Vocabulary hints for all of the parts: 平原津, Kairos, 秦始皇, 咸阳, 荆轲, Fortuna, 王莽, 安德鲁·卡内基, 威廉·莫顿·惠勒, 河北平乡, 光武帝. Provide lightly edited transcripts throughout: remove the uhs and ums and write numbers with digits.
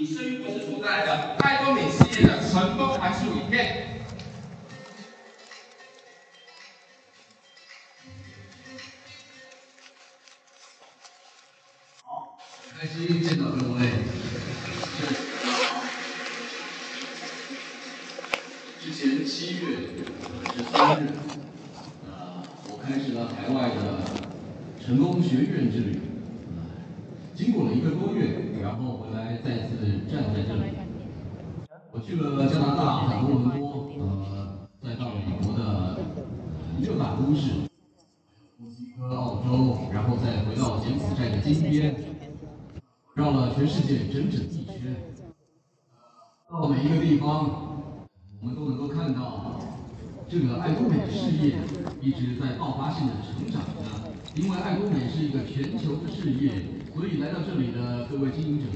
以税务部出台的爱多美系列的成功函数影片。 开心见到各位。之前7月13日，我开始了海外的成功学院之旅，经过了1个多月，然后回来再次站在这里。我去了加拿大的多伦多，再到美国的6大都市，墨西哥、澳洲，然后再回到柬埔寨的金边。 绕了全世界整整一圈，到每一个地方，我们都能够看到这个爱多美事业一直在爆发性的成长着。因为爱多美是一个全球的事业，所以来到这里的各位经营者，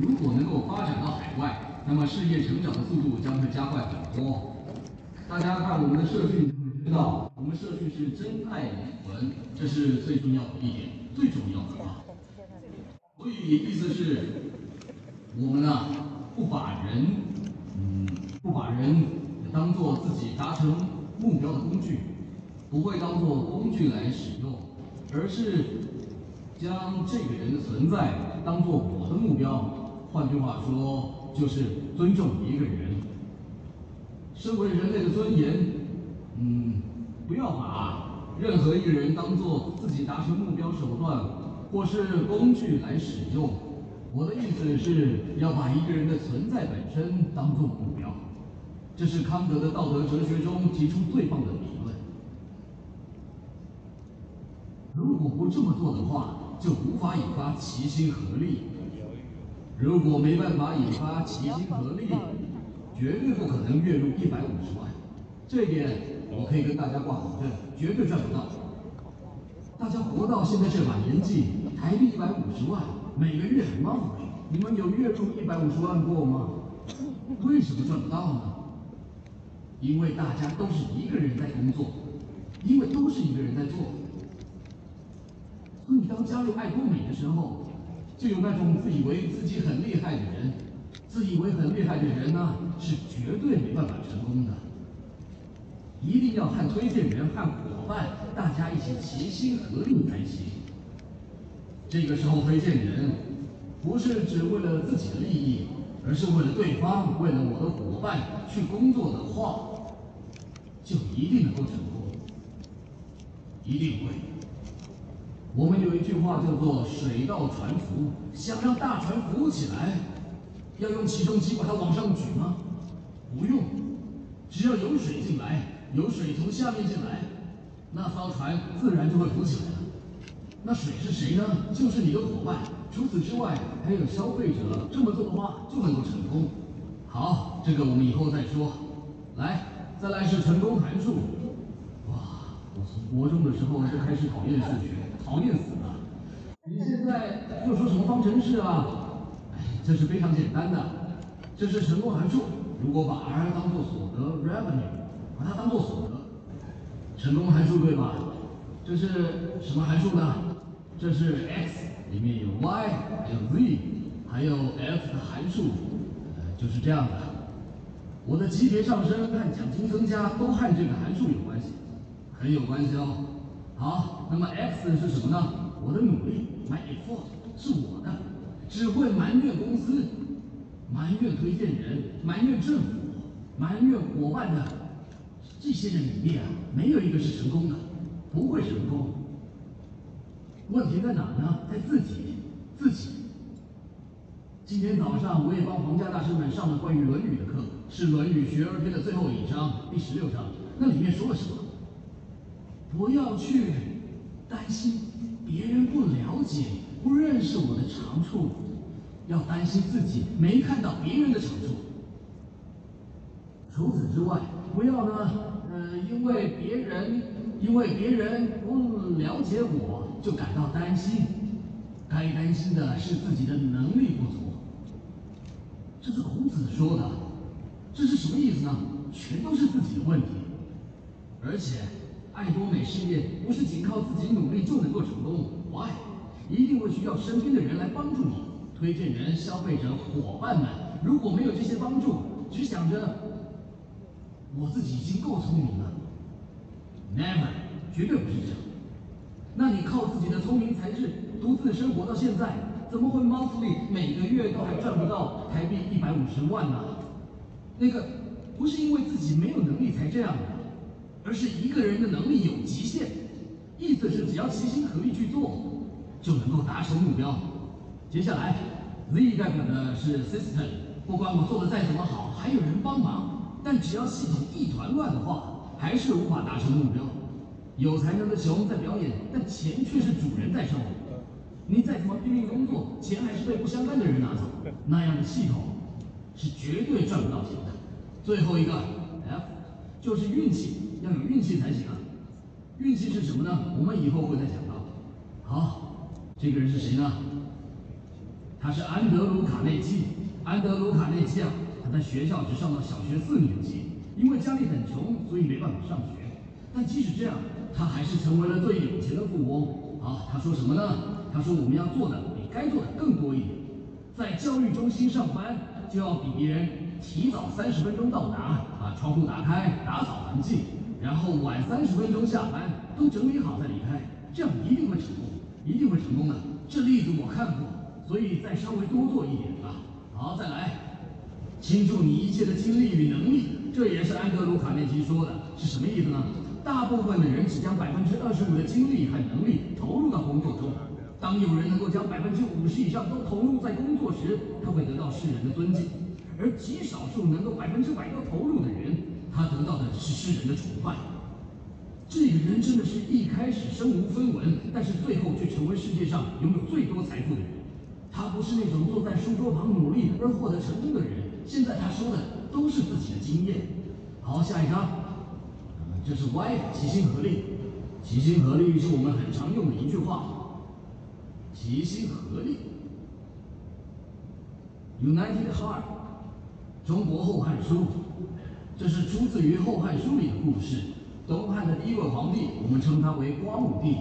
如果能够发展到海外，那么事业成长的速度将会加快很多。大家看我们的社训就会知道，我们社训是珍爱灵魂，这是最重要的一点，最重要的啊。 所以意思是，我们不把人当做自己达成目标的工具，不会当做工具来使用，而是将这个人的存在当做我的目标。换句话说，就是尊重一个人。身为人类的尊严，不要把任何一个人当做自己达成目标手段。 或是工具来使用，我的意思是要把一个人的存在本身当作目标，这是康德的道德哲学中提出最棒的理论。如果不这么做的话，就无法引发齐心合力。如果没办法引发齐心合力，绝对不可能月入150万，这一点我可以跟大家挂保证，绝对赚不到。 大家活到现在这把年纪，台币150万，每个月很冒昧。你们有月入150万过吗？为什么赚不到呢？因为大家都是一个人在工作，因为都是一个人在做。所以当加入爱多美的时候，就有那种自以为自己很厉害的人。自以为很厉害的人呢，是绝对没办法成功的。 一定要和推荐人、和伙伴，大家一起齐心合力才行。这个时候，推荐人不是只为了自己的利益，而是为了对方、为了我的伙伴去工作的话，就一定能够成功，一定会。我们有一句话叫做“水到船浮”，想让大船浮起来，要用起重机把它往上举吗？不用，只要有水进来。 有水从下面进来，那艘船自然就会浮起来了。那水是谁呢？就是你的伙伴。除此之外，还有消费者。这么做的话，就能够成功。好，这个我们以后再说。来，再来是成功函数。哇，我从国中的时候就开始讨厌数学，讨厌死了。你现在又说什么方程式啊？哎，这是非常简单的。这是成功函数。如果把 R 当做所得 （revenue）。 把它当做所得，成功函数对吧？这是什么函数呢？这是 x 里面有 y， 还有 z， 还有 f 的函数，就是这样的。我的级别上升和奖金增加都和这个函数有关系，很有关系哦。好，那么 x 是什么呢？我的努力 ，my effort 是我的，只会埋怨公司，埋怨推荐人，埋怨政府，埋怨伙伴的。 这些人里面啊，没有一个是成功的，不会成功。问题在哪呢？在自己，自己。今天早上我也帮皇家大师们上了关于《论语》的课，是《论语学而篇》的最后一章，第16章。那里面说了什么？不要去担心别人不了解、不认识我的长处，要担心自己没看到别人的长处。除此之外。 不要呢，因为别人不了解我，就感到担心。该担心的是自己的能力不足。这是孔子说的，这是什么意思呢？全都是自己的问题。而且，爱多美事业不是仅靠自己努力就能够成功，Why？一定会需要身边的人来帮助你。推荐人、消费者、伙伴们，如果没有这些帮助，只想着我自己已经够聪明了 ，never， 绝对不是这样。那你靠自己的聪明才智独自生活到现在，怎么会 monthly 每个月都还赚不到台币150万呢？那个不是因为自己没有能力才这样的，而是一个人的能力有极限。意思是只要齐心合力去做，就能够达成目标。接下来 ，Z 代表的是 system， 不管我做的再怎么好，还有人帮忙，但只要系统一团乱的话，还是无法达成目标。有才能的熊在表演，但钱却是主人在收。你再怎么拼命工作，钱还是被不相干的人拿走，那样的系统是绝对赚不到钱的。最后一个 F 就是运气，要有运气才行啊。运气是什么呢？我们以后会再讲到。好。 这个人是谁呢？他是安德鲁·卡内基。安德鲁·卡内基啊，他在学校只上到小学4年级，因为家里很穷，所以没办法上学。但即使这样，他还是成为了最有钱的富翁。啊，他说什么呢？他说我们要做的比该做的更多一点。在教育中心上班，就要比别人提早30分钟到达，把窗户打开，打扫环境，然后晚30分钟下班，都整理好再离开，这样一定会成功。 一定会成功的，这例子我看过，所以再稍微多做一点吧。好，再来，倾注你一切的精力与能力，这也是安德鲁·卡内基说的，是什么意思呢？大部分的人只将25%的精力和能力投入到工作中，当有人能够将50%以上都投入在工作时，他会得到世人的尊敬；而极少数能够100%都投入的人，他得到的是世人的崇拜。 这个人真的是一开始身无分文，但是最后却成为世界上拥有最多财富的人。他不是那种坐在书桌旁努力而获得成功的人。现在他说的都是自己的经验。好，下一张，这是 Y 齐心合力。齐心合力是我们很常用的一句话。齐心合力 ，United Heart， 中国《后汉书》，这是出自于《后汉书》里的故事。 东汉的第一位皇帝，我们称他为光武帝。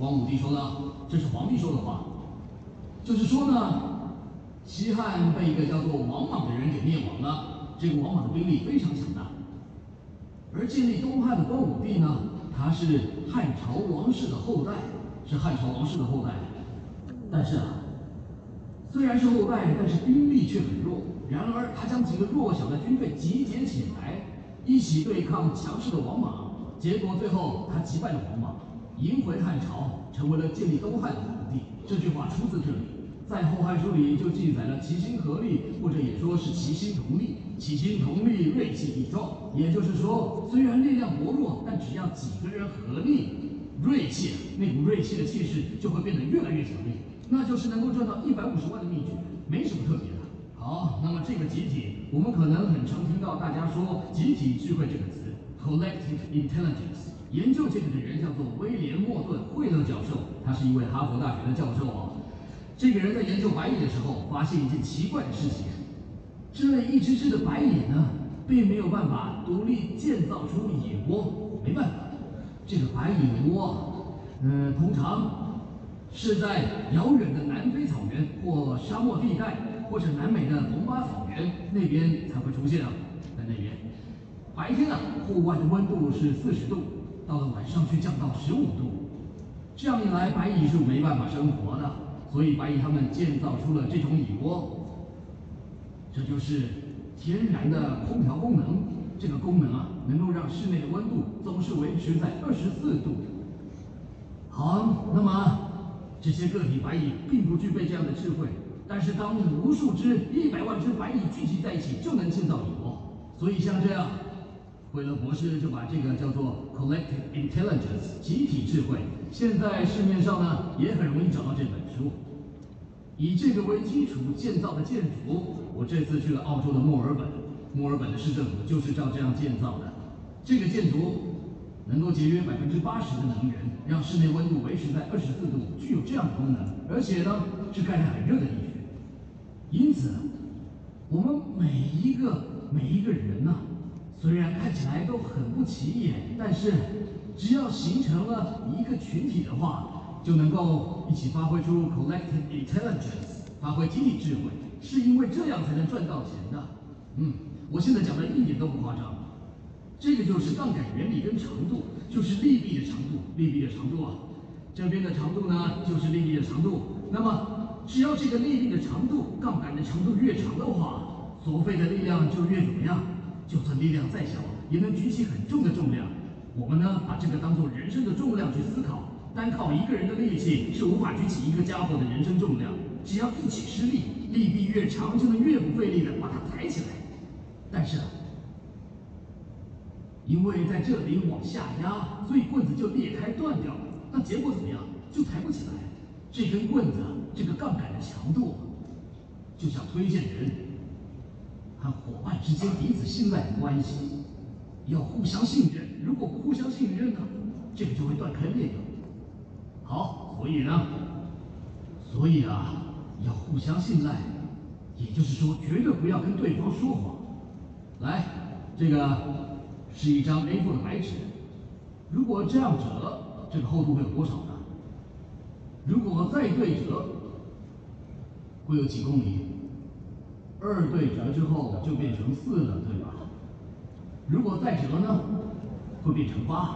光武帝说呢，这是皇帝说的话，就是说呢，西汉被一个叫做王莽的人给灭亡了。这个王莽的兵力非常强大，而建立东汉的光武帝呢，他是汉朝王室的后代，是汉朝王室的后代。但是啊，虽然是后代，但是兵力却很弱。然而他将几个弱小的军队集结起来，一起对抗强势的王莽。 结果最后他击败了王莽，赢回汉朝，成为了建立东汉的皇帝。这句话出自这里，在《后汉书》里就记载了齐心合力，或者也说是齐心同力。齐心同力，锐气必壮。也就是说，虽然力量薄弱，但只要几个人合力，锐气那股锐气的气势就会变得越来越强烈，那就是能够赚到150万的秘诀，没什么特别的。好，那么这个集体，我们可能很常听到大家说集体智慧这个词。 Collective intelligence， 研究这个的人叫做威廉·莫顿·惠勒教授，他是一位哈佛大学的教授啊。这个人在研究白蚁的时候，发现一件奇怪的事情：这类一只只的白蚁呢，并没有办法独立建造出蚁窝，没办法，这个白蚁窝，通常是在遥远的南非草原或沙漠地带，或者南美的蓬巴草原那边才会出现啊，在那边。 白天啊，户外的温度是40度，到了晚上却降到15度。这样一来，白蚁是没办法生活的，所以白蚁它们建造出了这种蚁窝。这就是天然的空调功能，这个功能啊，能够让室内的温度总是维持在24度。好，那么这些个体白蚁并不具备这样的智慧，但是当无数只、100万只白蚁聚集在一起，就能建造蚁窝。所以像这样。 惠勒博士就把这个叫做 collective intelligence 集体智慧，现在市面上呢也很容易找到这本书。以这个为基础建造的建筑，我这次去了澳洲的墨尔本，墨尔本的市政府就是照这样建造的。这个建筑能够节约80%的能源，让室内温度维持在24度，具有这样的功能，而且呢是盖在很热的地区。因此，我们每一个人呢。 虽然看起来都很不起眼，但是只要形成了一个群体的话，就能够一起发挥出 collective intelligence 发挥经济智慧，是因为这样才能赚到钱的。我现在讲的一点都不夸张。这个就是杠杆原理跟长度，就是利弊的长度，这边的长度呢，就是利弊的长度。那么，只要这个利弊的长度，杠杆的长度越长的话，所费的力量就越怎么样？就算力量再小，也能举起很重的重量。我们呢，把这个当做人生的重量去思考。 单靠一个人的力气是无法举起一个家伙的人生重量，只要一起施力，力臂越长就能越不费力的把它抬起来。但是，因为在这里往下压，所以棍子就裂开断掉了。那结果怎么样？就抬不起来。这根棍子，这个杠杆的强度，就像推荐人和伙伴之间彼此信赖的关系，要互相信任。如果不互相信任呢，这个就会断开裂掉。 好，所以啊，要互相信赖，也就是说，绝对不要跟对方说谎。来，这个是一张 A4 的白纸，如果这样折，这个厚度会有多少呢？如果再对折，会有几公里？二对折之后就变成4了，对吧？如果再折呢，会变成8。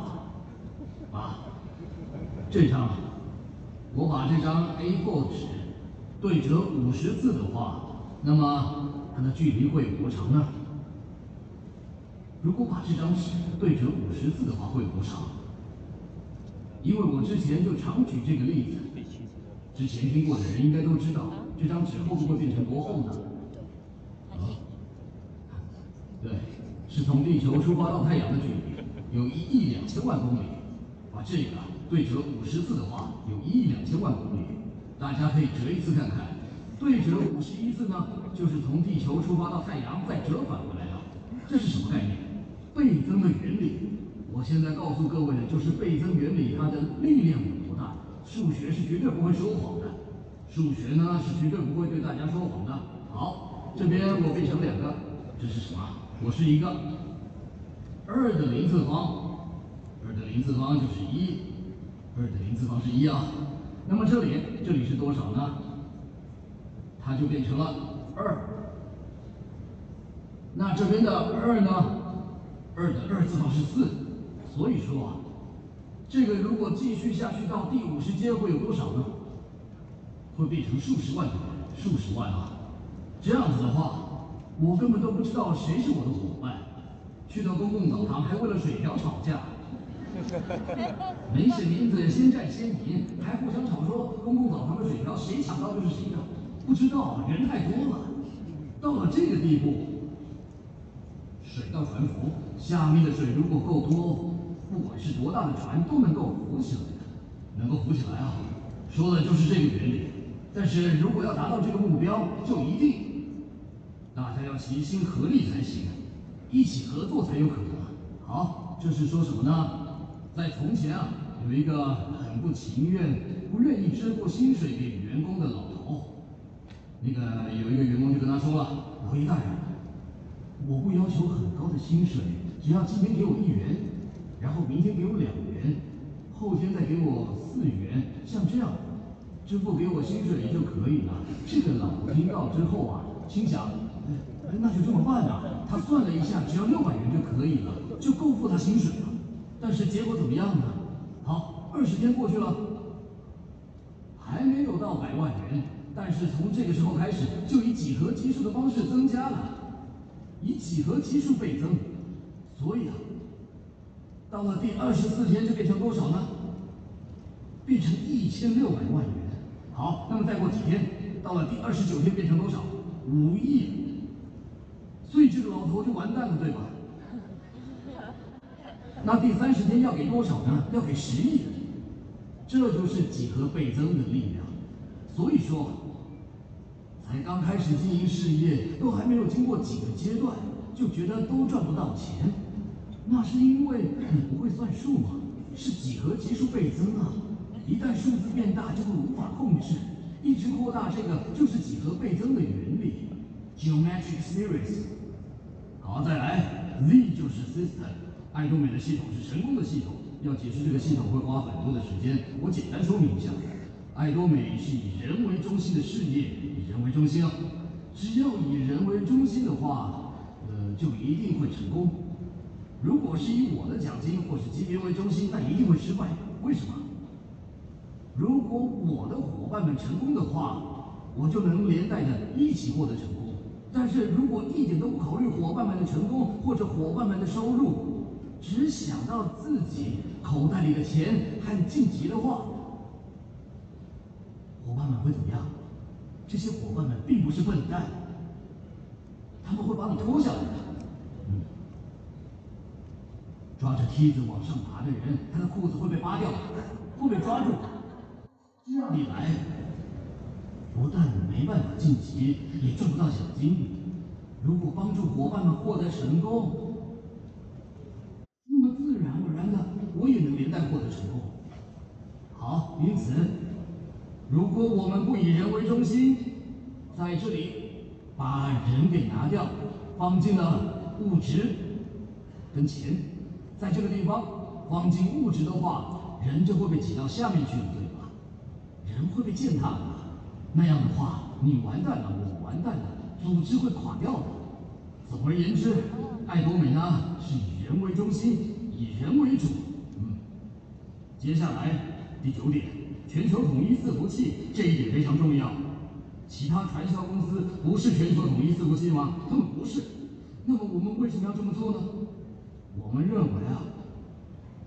这张，我把这张 A4 纸对折50次的话，那么它的距离会有多长呢？如果把这张纸对折50次的话，会有多长？因为我之前就常举这个例子，之前听过的人应该都知道，这张纸厚度会变成多厚呢？对，是从地球出发到太阳的距离，有1亿2000万公里。把这个。 对折50次的话，有1亿2000万公里，大家可以折一次看看。对折51次呢，就是从地球出发到太阳，再折返回来了。这是什么概念？倍增的原理。我现在告诉各位的就是倍增原理，它的力量有多大？数学是绝对不会说谎的，数学呢是绝对不会对大家说谎的。好，这边我变成2个，这是什么？我是一个2的零次方，2的零次方就是1。 2的零次方是1啊，那么这里是多少呢？它就变成了2。那这边的2呢？2的2次方是4，所以说啊，这个如果继续下去到第50阶会有多少呢？会变成数十万啊！这样子的话，我根本都不知道谁是我的伙伴。去到公共澡堂还为了水瓢吵架。 没写名字，先占先赢，还互相吵说公共澡堂的水瓢谁抢到就是谁的，不知道人太多了。到了这个地步，水到船浮，下面的水如果够多，不管是多大的船都能够浮起来的，能够浮起来啊！说的就是这个原理。但是如果要达到这个目标，就一定大家要齐心合力才行，一起合作才有可能。好，这是说什么呢？ 在从前啊，有一个很不愿意支付薪水给员工的老头。那个有一个员工就跟他说了：“老爷大人，我不要求很高的薪水，只要今天给我1元，然后明天给我2元，后天再给我4元，像这样支付给我薪水就可以了。”这个老头听到之后啊，心想：“那就这么办啊。”他算了一下，只要600元就可以了，就够付他薪水了。 但是结果怎么样呢？好，20天过去了，还没有到100万元。但是从这个时候开始，就以几何级数的方式增加了，以几何级数倍增。所以啊，到了第24天就变成多少呢？变成1600万元。好，那么再过几天，到了第29天变成多少？5亿。所以这个老头就完蛋了，对吧？ 那第30天要给多少呢？要给10亿，这就是几何倍增的力量。所以说，才刚开始经营事业，都还没有经过几个阶段，就觉得都赚不到钱，那是因为你不会算数嘛，是几何级数倍增啊。一旦数字变大，就会无法控制，一直扩大，这个就是几何倍增的原理 （geometric series）。好，再来 ，Z 就是 system。 爱多美的系统是成功的系统，要解释这个系统会花很多的时间，我简单说明一下。爱多美是以人为中心的事业，以人为中心啊。只要以人为中心的话，就一定会成功。如果是以我的奖金或是级别为中心，那一定会失败。为什么？如果我的伙伴们成功的话，我就能连带着一起获得成功。 但是如果一点都不考虑伙伴们的成功或者伙伴们的收入，只想到自己口袋里的钱和晋级的话，伙伴们会怎么样？这些伙伴们并不是笨蛋，他们会把你拖下来的。嗯，抓着梯子往上爬的人，他的裤子会被扒掉，会被抓住。这样一来， 不但没办法晋级，也赚不到奖金。如果帮助伙伴们获得成功，那么自然而然的，我也能连带获得成功。好，因此，如果我们不以人为中心，在这里把人给拿掉，放进了物质跟钱，在这个地方放进物质的话，人就会被挤到下面去了，对吧？人会被践踏的。 那样的话，你完蛋了，我完蛋了，组织会垮掉的。总而言之，爱多美呢是以人为中心，以人为主。嗯，接下来第9点，全球统一伺服器，这一点非常重要。其他传销公司不是全球统一伺服器吗？他们不是。那么我们为什么要这么做呢？我们认为啊，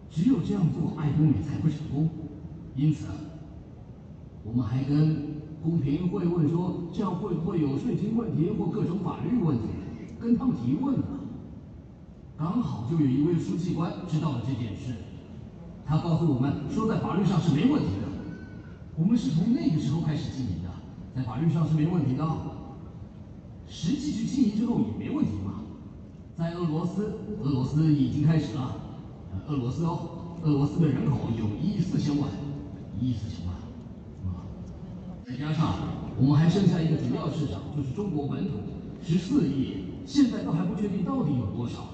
只有这样做，爱多美才会成功。因此，我们还跟 公平会问说，这样会不会有税金问题或各种法律问题？跟他们提问了。刚好就有一位书记官知道了这件事，他告诉我们说，在法律上是没问题的。我们是从那个时候开始经营的，在法律上是没问题的。实际去经营之后也没问题嘛。在俄罗斯，俄罗斯已经开始了。俄罗斯哦，俄罗斯的人口有1亿4千万，1亿4千万。 再加上我们还剩下一个主要市场，就是中国本土，14亿，现在都还不确定到底有多少，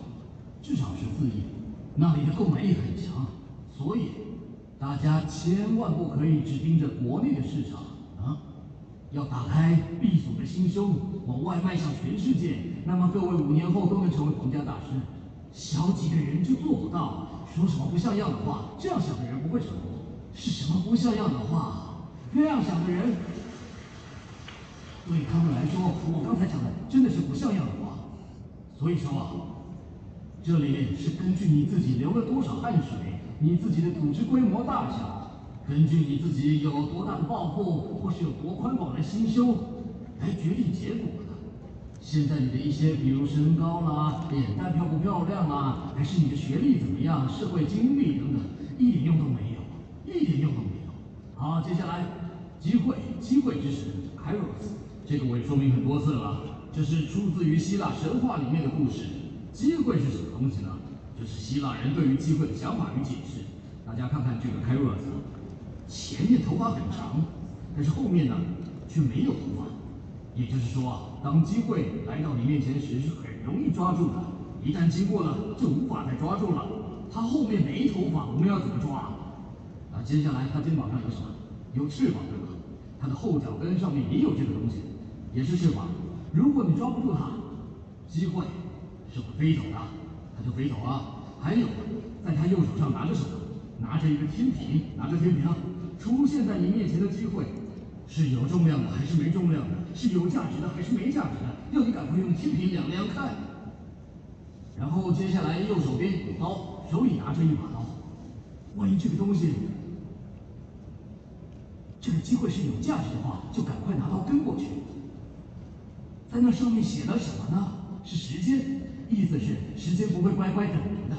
至少14亿，那里的购买力很强，所以大家千万不可以只盯着国内的市场啊，要打开闭锁的心胸，往外迈向全世界。那么各位5年后都能成为皇家大师，消极的人就做不到，说什么不像样的话，这样想的人不会成功。是什么不像样的话？ 这样想的人，对他们来说，我刚才讲的真的是不像样的话。所以说啊，这里是根据你自己流了多少汗水，你自己的组织规模大小，根据你自己有多大的抱负或是有多宽广的心胸来决定结果的。现在你的一些，比如身高啦、脸蛋漂不漂亮啦，还是你的学历怎么样、社会经历等等，一点用都没有，一点用都没有。好，接下来 机会之石 ，Kairos， 这个我也说明很多次了，这是出自于希腊神话里面的故事。机会是什么东西呢？就是希腊人对于机会的想法与解释。大家看看这个 Kairos， 前面头发很长，但是后面呢却没有头发。也就是说啊，当机会来到你面前时是很容易抓住的，一旦经过了就无法再抓住了。他后面没头发，我们要怎么抓？啊，接下来他肩膀上有什么？有翅膀，对吧？ 它的后脚跟上面也有这个东西，也是翅膀。如果你抓不住它，机会是会飞走的，它就飞走了。还有，在他右手上拿着什么？拿着一个天平，拿着天平出现在你面前的机会，是有重量的还是没重量的？是有价值的还是没价值的？要你赶快用天平量量看。然后接下来右手边有刀，手里拿着一把刀，万一这个东西…… 这个机会是有价值的话，就赶快拿刀跟过去。在那上面写了什么呢？是时间，意思是时间不会乖乖等人的，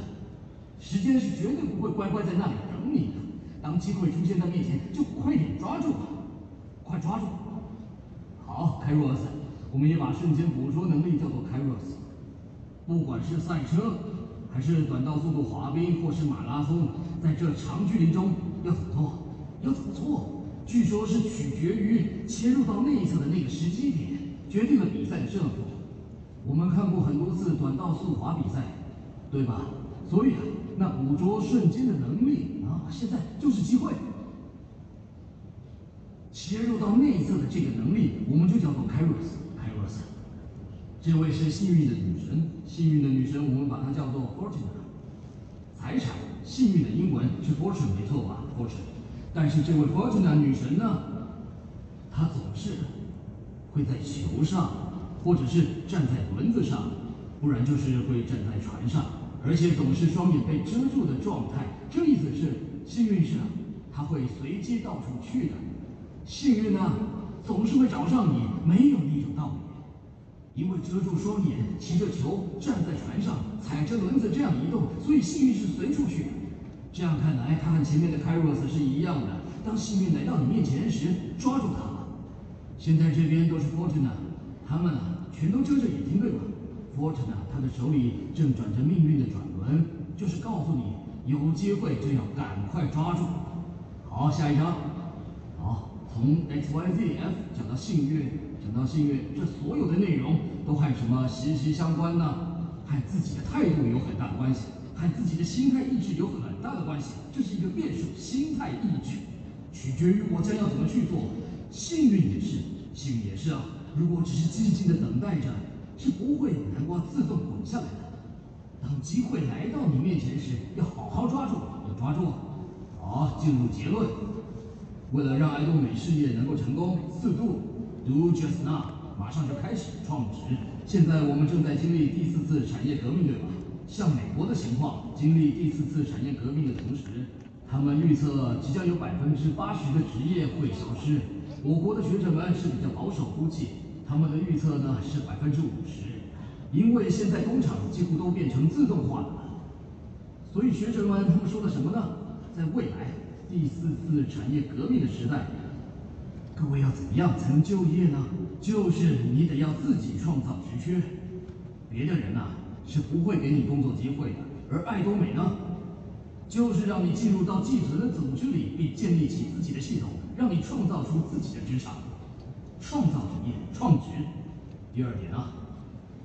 时间是绝对不会乖乖在那里等你的。当机会出现在面前，就快点抓住吧，快抓住！好 ，Kairos， 我们也把瞬间捕捉能力叫做 Kairos。不管是赛车，还是短道速度滑冰，或是马拉松，在这长距离中要怎么做？要怎么做？ 据说，是取决于切入到那一侧的那个时机点，决定了比赛的胜负。我们看过很多次短道速滑比赛，对吧？所以啊，那捕捉瞬间的能力啊，现在就是机会。切入到内侧的这个能力，我们就叫做 Kairos。这位是幸运的女神，幸运的女神我们把它叫做 Fortuna。财产，幸运的英文是 Fortune 没错吧 ？Fortune。但是这位 Fortuna 女神呢，她总是会在球上，或者是站在轮子上，不然就是会站在船上，而且总是双眼被遮住的状态。这意思是，幸运是她会随机到处去的。 幸运啊，总是会找上你，没有一种道理。因为遮住双眼，骑着球，站在船上，踩着轮子这样移动，所以幸运是随处去的。这样看来，它和前面的 Kairos 是一样的。当幸运来到你面前时，抓住它吧。现在这边都是 Fortuna， 他们啊全都遮着眼睛，对吧 ？Fortuna 他的手里正转着命运的转轮，就是告诉你有机会就要赶快抓住。好，下一张。 从 XYZF 讲到幸运，这所有的内容都和什么息息相关呢？和自己的态度有很大的关系，和自己的心态意志有很大的关系。这是一个变数，心态意志取决于我将要怎么去做。幸运也是啊！如果只是静静的等待着，是不会有南瓜自动滚下来的。当机会来到你面前时，要好好抓住，好，进入结论。 为了让爱多美事业能够成功，Do just now， 马上就开始创值。现在我们正在经历第四次产业革命，对吧？像美国的情况，经历第四次产业革命的同时，他们预测即将有80%的职业会消失。我国的学者们是比较保守估计，他们的预测呢是50%，因为现在工厂几乎都变成自动化了。所以学者们他们说了什么呢？在未来。 第四次产业革命的时代，各位要怎么样才能就业呢？就是你得要自己创造职缺，别的人呐是不会给你工作机会的。而爱多美呢，就是让你进入到既存的组织里，并建立起自己的系统，让你创造出自己的职场，创造职业，创职。第二点啊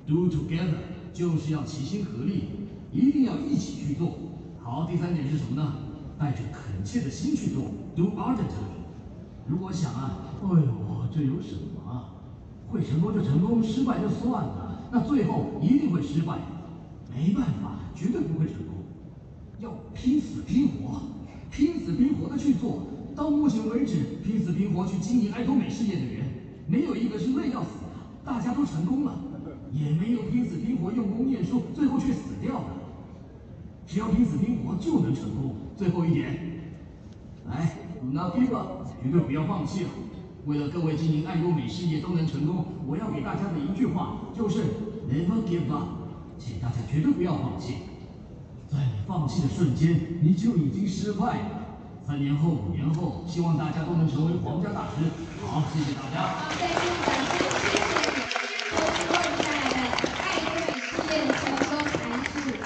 ，do together 就是要齐心合力，一定要一起去做。好，第三点是什么呢？ 带着恳切的心去做 ，do ardently。如果想啊，哎呦，这有什么啊？会成功就成功，失败就算了，那最后一定会失败，没办法，绝对不会成功。要拼死拼活，拼死拼活的去做。到目前为止，拼死拼活去经营爱多美事业的人，没有一个是累要死的，大家都成功了，也没有拼死拼活用功念书，最后却死掉了。 只要拼死拼活就能成功。最后一点，来，拿笔吧，绝对不要放弃啊！为了各位经营爱多美事业都能成功，我要给大家的一句话就是 Never give up， 请大家绝对不要放弃。在你放弃的瞬间，你就已经失败了。3年后、5年后，希望大家都能成为皇家大师。好，谢谢大家。好，再见，感谢。